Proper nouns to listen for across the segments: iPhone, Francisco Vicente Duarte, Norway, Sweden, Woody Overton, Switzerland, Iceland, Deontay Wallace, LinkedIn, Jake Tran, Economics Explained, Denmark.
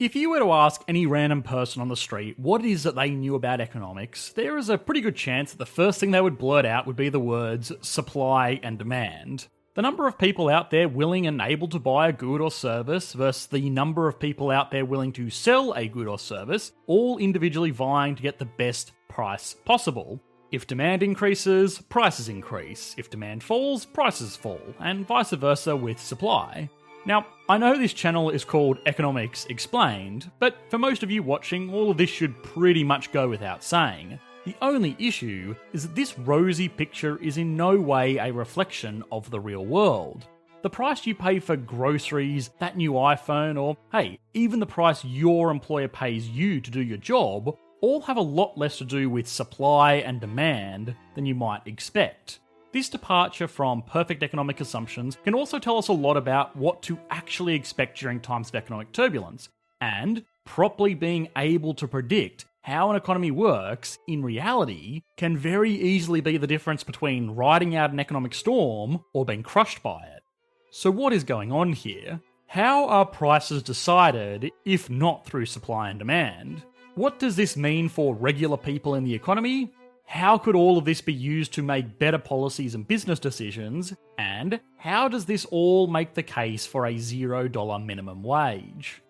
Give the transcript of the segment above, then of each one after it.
If you were to ask any random person on the street what it is that they knew about economics, there is a pretty good chance that the first thing they would blurt out would be the words supply and demand. The number of people out there willing and able to buy a good or service versus the number of people out there willing to sell a good or service, all individually vying to get the best price possible. If demand increases, prices increase. If demand falls, prices fall, and vice versa with supply. Now, I know this channel is called Economics Explained, but for most of you watching, all of this should pretty much go without saying. The only issue is that this rosy picture is in no way a reflection of the real world. The price you pay for groceries, that new iPhone, or hey, even the price your employer pays you to do your job, all have a lot less to do with supply and demand than you might expect. This departure from perfect economic assumptions can also tell us a lot about what to actually expect during times of economic turbulence, and properly being able to predict how an economy works in reality can very easily be the difference between riding out an economic storm or being crushed by it. So what is going on here? How are prices decided if not through supply and demand? What does this mean for regular people in the economy? How could all of this be used to make better policies and business decisions? And how does this all make the case for a $0 minimum wage?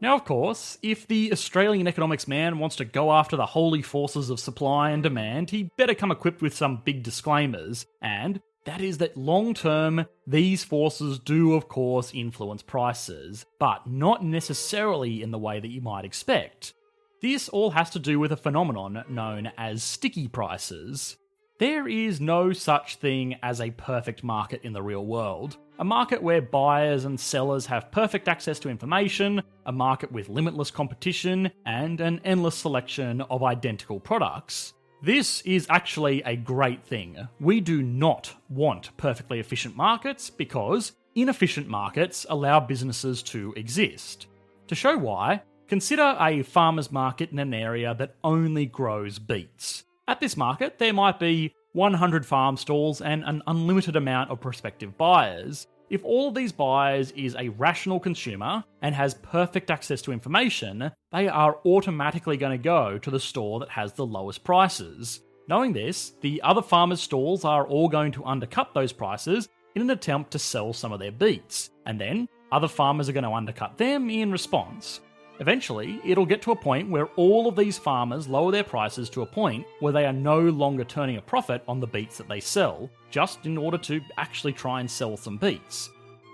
Now, of course, if the Australian economics man wants to go after the holy forces of supply and demand, he'd better come equipped with some big disclaimers, and that is that long-term, these forces do, of course, influence prices, but not necessarily in the way that you might expect. This all has to do with a phenomenon known as sticky prices. There is no such thing as a perfect market in the real world. A market where buyers and sellers have perfect access to information, a market with limitless competition, and an endless selection of identical products. This is actually a great thing. We do not want perfectly efficient markets because inefficient markets allow businesses to exist. To show why, consider a farmer's market in an area that only grows beets. At this market, there might be 100 farm stalls and an unlimited amount of prospective buyers. If all of these buyers is a rational consumer and has perfect access to information, they are automatically going to go to the store that has the lowest prices. Knowing this, the other farmers' stalls are all going to undercut those prices in an attempt to sell some of their beets, and then other farmers are going to undercut them in response. Eventually, it'll get to a point where all of these farmers lower their prices to a point where they are no longer turning a profit on the beets that they sell, just in order to actually try and sell some beets.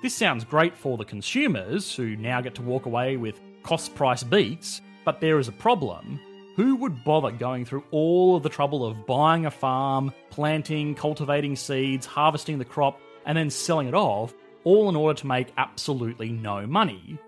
This sounds great for the consumers, who now get to walk away with cost-price beets, but there is a problem. Who would bother going through all of the trouble of buying a farm, planting, cultivating seeds, harvesting the crop, and then selling it off, all in order to make absolutely no money?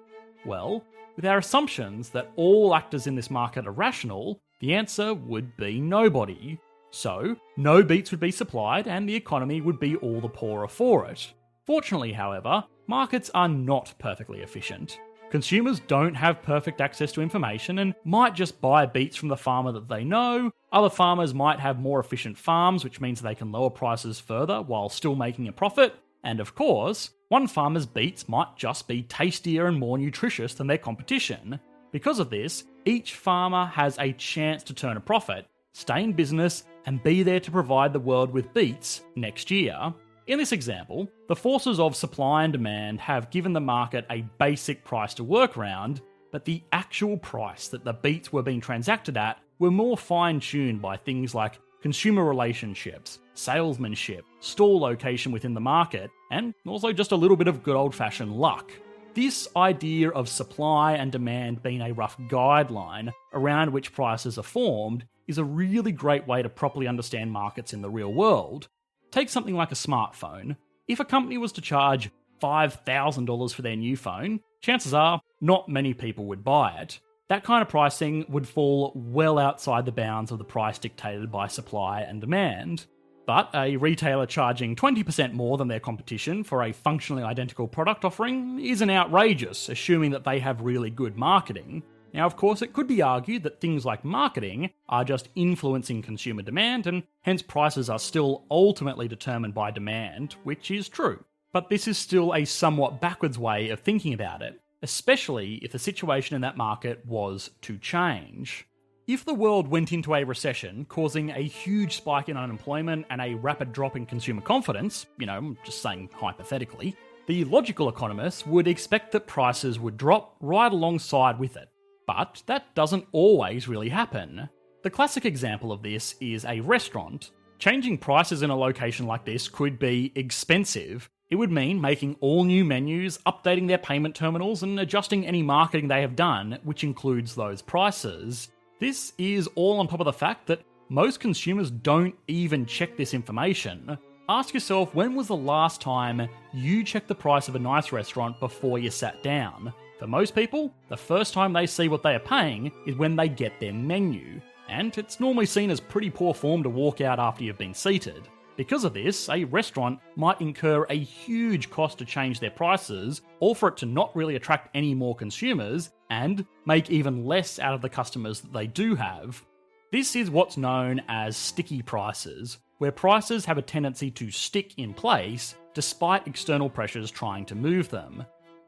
Well, with our assumptions that all actors in this market are rational, the answer would be nobody. So, no beets would be supplied and the economy would be all the poorer for it. Fortunately, however, markets are not perfectly efficient. Consumers don't have perfect access to information and might just buy beets from the farmer that they know. Other farmers might have more efficient farms, which means they can lower prices further while still making a profit. And of course, one farmer's beets might just be tastier and more nutritious than their competition. Because of this, each farmer has a chance to turn a profit, stay in business, and be there to provide the world with beets next year. In this example, the forces of supply and demand have given the market a basic price to work around, but the actual price that the beets were being transacted at were more fine-tuned by things like consumer relationships, salesmanship, store location within the market, and also just a little bit of good old-fashioned luck. This idea of supply and demand being a rough guideline around which prices are formed is a really great way to properly understand markets in the real world. Take something like a smartphone. If a company was to charge $5,000 for their new phone, chances are not many people would buy it. That kind of pricing would fall well outside the bounds of the price dictated by supply and demand. But a retailer charging 20% more than their competition for a functionally identical product offering isn't outrageous, assuming that they have really good marketing. Now, of course, it could be argued that things like marketing are just influencing consumer demand, and hence prices are still ultimately determined by demand, which is true. But this is still a somewhat backwards way of thinking about it, especially if the situation in that market was to change. If the world went into a recession, causing a huge spike in unemployment and a rapid drop in consumer confidence, I'm just saying hypothetically, the logical economists would expect that prices would drop right alongside with it. But that doesn't always really happen. The classic example of this is a restaurant. Changing prices in a location like this could be expensive. It would mean making all new menus, updating their payment terminals, and adjusting any marketing they have done, which includes those prices. This is all on top of the fact that most consumers don't even check this information. Ask yourself, when was the last time you checked the price of a nice restaurant before you sat down? For most people, the first time they see what they are paying is when they get their menu, and it's normally seen as pretty poor form to walk out after you've been seated. Because of this, a restaurant might incur a huge cost to change their prices, or for it to not really attract any more consumers, and make even less out of the customers that they do have. This is what's known as sticky prices, where prices have a tendency to stick in place despite external pressures trying to move them.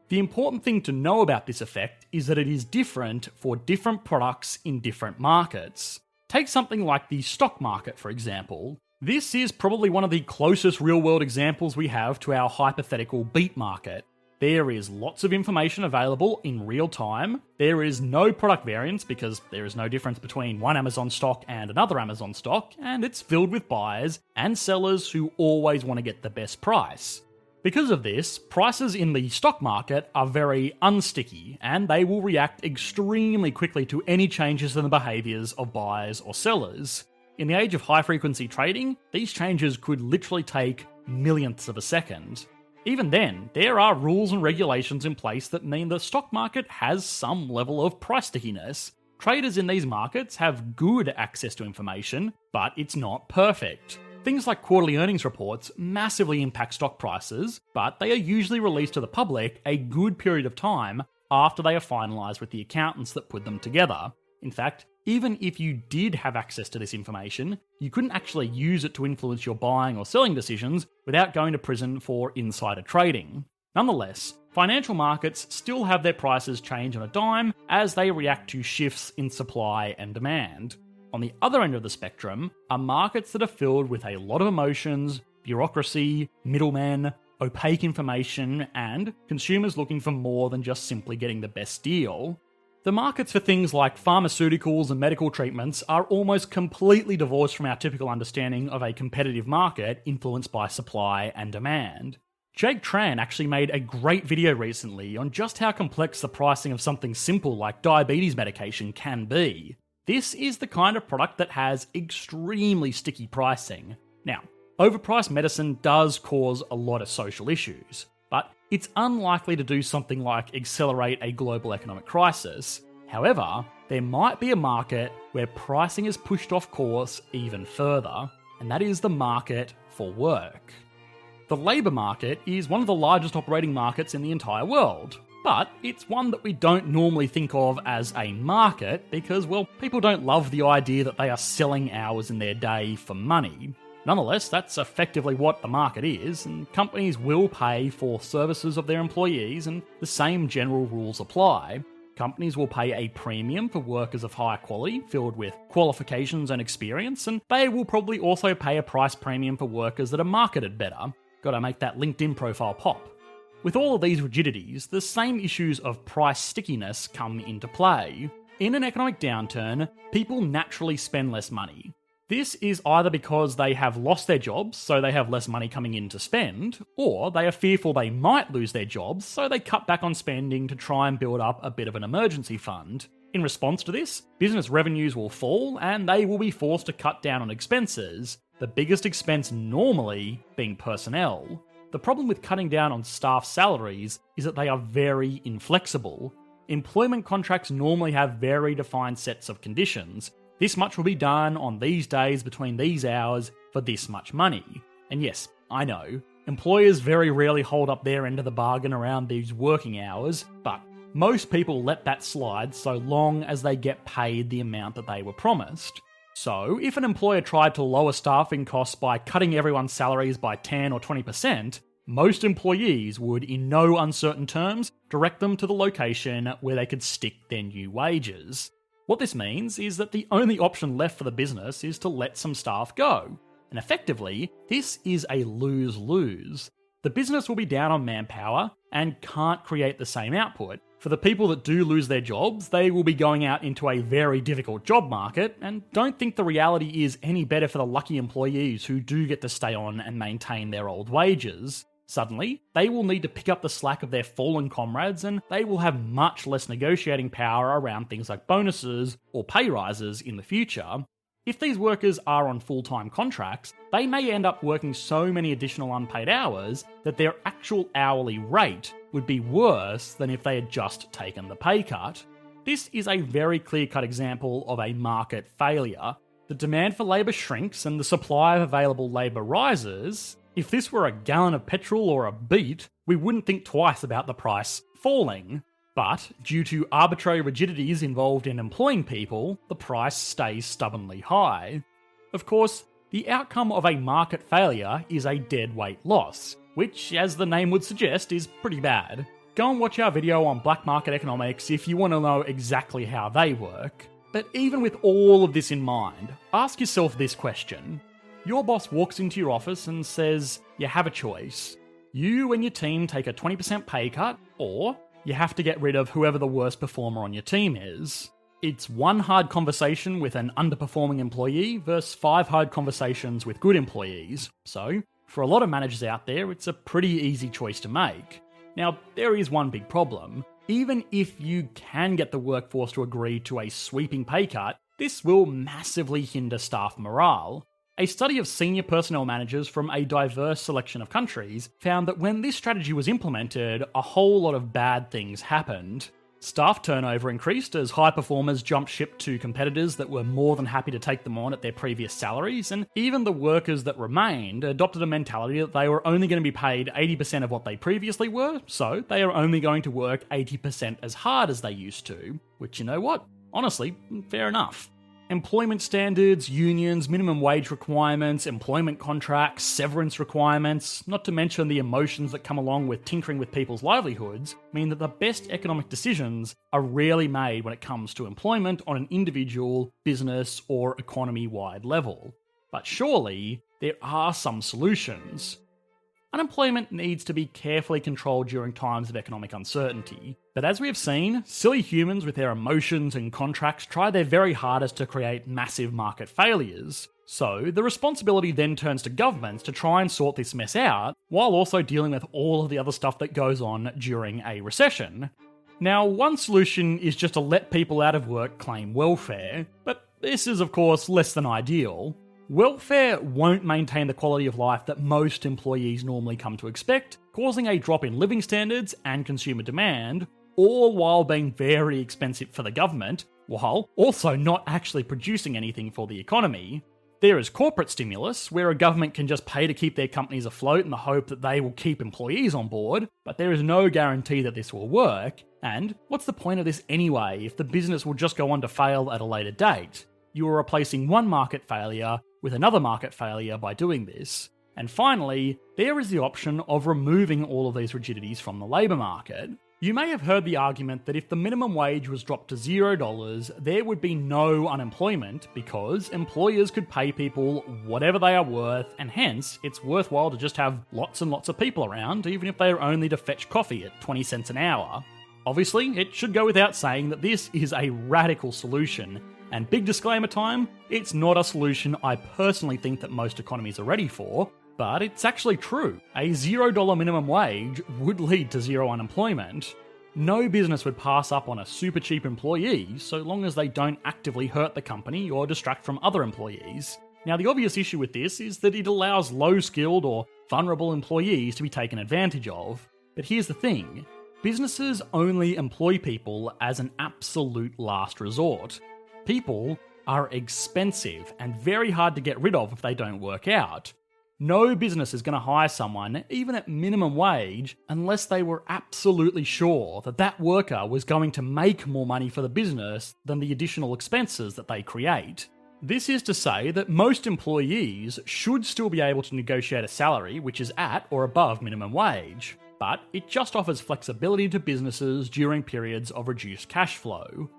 The important thing to know about this effect is that it is different for different products in different markets. Take something like the stock market, for example. This is probably one of the closest real-world examples we have to our hypothetical beat market. There is lots of information available in real time. There is no product variance because there is no difference between one Amazon stock and another Amazon stock, and it's filled with buyers and sellers who always want to get the best price. Because of this, prices in the stock market are very unsticky, and they will react extremely quickly to any changes in the behaviours of buyers or sellers. In the age of high-frequency trading, these changes could literally take millionths of a second. Even then, there are rules and regulations in place that mean the stock market has some level of price stickiness. Traders in these markets have good access to information, but it's not perfect. Things like quarterly earnings reports massively impact stock prices, but they are usually released to the public a good period of time after they are finalised with the accountants that put them together. In fact, even if you did have access to this information, you couldn't actually use it to influence your buying or selling decisions without going to prison for insider trading. Nonetheless, financial markets still have their prices change on a dime as they react to shifts in supply and demand. On the other end of the spectrum are markets that are filled with a lot of emotions, bureaucracy, middlemen, opaque information, and consumers looking for more than just simply getting the best deal. The markets for things like pharmaceuticals and medical treatments are almost completely divorced from our typical understanding of a competitive market influenced by supply and demand. Jake Tran actually made a great video recently on just how complex the pricing of something simple like diabetes medication can be. This is the kind of product that has extremely sticky pricing. Now, overpriced medicine does cause a lot of social issues, but it's unlikely to do something like accelerate a global economic crisis. However, there might be a market where pricing is pushed off course even further, and that is the market for work. The labour market is one of the largest operating markets in the entire world, but it's one that we don't normally think of as a market because, people don't love the idea that they are selling hours in their day for money. Nonetheless, that's effectively what the market is, and companies will pay for services of their employees, and the same general rules apply. Companies will pay a premium for workers of high quality, filled with qualifications and experience, and they will probably also pay a price premium for workers that are marketed better. Gotta make that LinkedIn profile pop. With all of these rigidities, the same issues of price stickiness come into play. In an economic downturn, people naturally spend less money. This is either because they have lost their jobs, so they have less money coming in to spend, or they are fearful they might lose their jobs, so they cut back on spending to try and build up a bit of an emergency fund. In response to this, business revenues will fall and they will be forced to cut down on expenses, the biggest expense normally being personnel. The problem with cutting down on staff salaries is that they are very inflexible. Employment contracts normally have very defined sets of conditions. This much will be done on these days between these hours for this much money. And yes, I know, employers very rarely hold up their end of the bargain around these working hours, but most people let that slide so long as they get paid the amount that they were promised. So, if an employer tried to lower staffing costs by cutting everyone's salaries by 10 or 20%, most employees would, in no uncertain terms, direct them to the location where they could stick their new wages. What this means is that the only option left for the business is to let some staff go. And effectively, this is a lose-lose. The business will be down on manpower and can't create the same output. For the people that do lose their jobs, they will be going out into a very difficult job market, and don't think the reality is any better for the lucky employees who do get to stay on and maintain their old wages. Suddenly, they will need to pick up the slack of their fallen comrades, and they will have much less negotiating power around things like bonuses or pay rises in the future. If these workers are on full-time contracts, they may end up working so many additional unpaid hours that their actual hourly rate would be worse than if they had just taken the pay cut. This is a very clear-cut example of a market failure. The demand for labour shrinks and the supply of available labour rises. If this were a gallon of petrol or a beet, we wouldn't think twice about the price falling. But, due to arbitrary rigidities involved in employing people, the price stays stubbornly high. Of course, the outcome of a market failure is a deadweight loss, which, as the name would suggest, is pretty bad. Go and watch our video on black market economics if you want to know exactly how they work. But even with all of this in mind, ask yourself this question. Your boss walks into your office and says, you have a choice. You and your team take a 20% pay cut, or you have to get rid of whoever the worst performer on your team is. It's one hard conversation with an underperforming employee versus 5 hard conversations with good employees. So, for a lot of managers out there, it's a pretty easy choice to make. Now, there is one big problem. Even if you can get the workforce to agree to a sweeping pay cut, this will massively hinder staff morale. A study of senior personnel managers from a diverse selection of countries found that when this strategy was implemented, a whole lot of bad things happened. Staff turnover increased as high performers jumped ship to competitors that were more than happy to take them on at their previous salaries, and even the workers that remained adopted a mentality that they were only going to be paid 80% of what they previously were, so they are only going to work 80% as hard as they used to. Which, you know what? Honestly, fair enough. Employment standards, unions, minimum wage requirements, employment contracts, severance requirements, not to mention the emotions that come along with tinkering with people's livelihoods, mean that the best economic decisions are rarely made when it comes to employment on an individual, business, or economy-wide level. But surely, there are some solutions. Unemployment needs to be carefully controlled during times of economic uncertainty. But as we have seen, silly humans with their emotions and contracts try their very hardest to create massive market failures. So, the responsibility then turns to governments to try and sort this mess out, while also dealing with all of the other stuff that goes on during a recession. Now, one solution is just to let people out of work claim welfare, but this is of course less than ideal. Welfare won't maintain the quality of life that most employees normally come to expect, causing a drop in living standards and consumer demand, all while being very expensive for the government, while also not actually producing anything for the economy. There is corporate stimulus, where a government can just pay to keep their companies afloat in the hope that they will keep employees on board, but there is no guarantee that this will work, and what's the point of this anyway if the business will just go on to fail at a later date? You are replacing one market failure with another market failure by doing this. And finally, there is the option of removing all of these rigidities from the labour market. You may have heard the argument that if the minimum wage was dropped to $0, there would be no unemployment because employers could pay people whatever they are worth, and hence it's worthwhile to just have lots and lots of people around, even if they are only to fetch coffee at 20 cents an hour. Obviously, it should go without saying that this is a radical solution, And big disclaimer time, it's not a solution I personally think that most economies are ready for, but it's actually true. A $0 minimum wage would lead to zero unemployment. No business would pass up on a super cheap employee so long as they don't actively hurt the company or distract from other employees. Now, the obvious issue with this is that it allows low-skilled or vulnerable employees to be taken advantage of. But here's the thing, businesses only employ people as an absolute last resort. People are expensive and very hard to get rid of if they don't work out. No business is going to hire someone, even at minimum wage, unless they were absolutely sure that that worker was going to make more money for the business than the additional expenses that they create. This is to say that most employees should still be able to negotiate a salary which is at or above minimum wage, but it just offers flexibility to businesses during periods of reduced cash flow.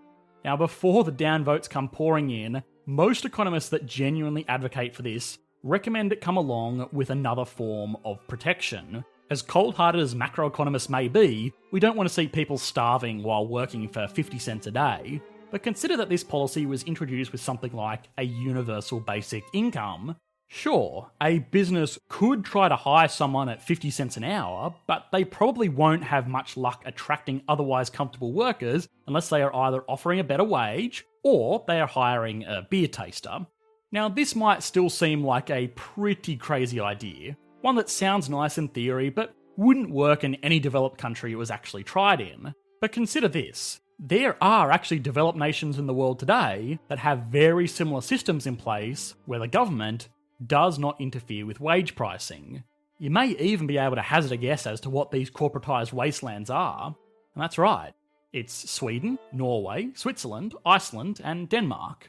Now, before the downvotes come pouring in, most economists that genuinely advocate for this recommend it come along with another form of protection. As cold-hearted as macroeconomists may be, we don't want to see people starving while working for 50 cents a day, but consider that this policy was introduced with something like a universal basic income. Sure, a business could try to hire someone at 50 cents an hour, but they probably won't have much luck attracting otherwise comfortable workers unless they are either offering a better wage or they are hiring a beer taster. Now, this might still seem like a pretty crazy idea, one that sounds nice in theory but wouldn't work in any developed country it was actually tried in. But consider this. There are actually developed nations in the world today that have very similar systems in place where the government does not interfere with wage pricing. You may even be able to hazard a guess as to what these corporatised wastelands are. And that's right, it's Sweden, Norway, Switzerland, Iceland, and Denmark.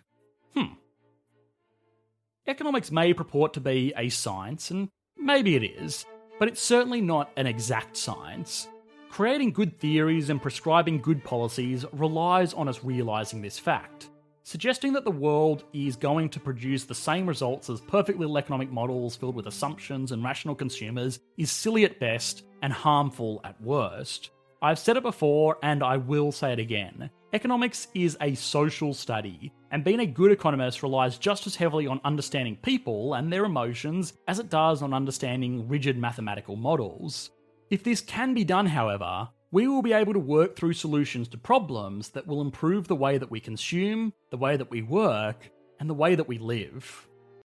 Economics may purport to be a science, and maybe it is, but it's certainly not an exact science. Creating good theories and prescribing good policies relies on us realising this fact. Suggesting that the world is going to produce the same results as perfectly little economic models filled with assumptions and rational consumers is silly at best and harmful at worst. I've said it before and I will say it again. Economics is a social study, and being a good economist relies just as heavily on understanding people and their emotions as it does on understanding rigid mathematical models. If this can be done, however, we will be able to work through solutions to problems that will improve the way that we consume, the way that we work, and the way that we live.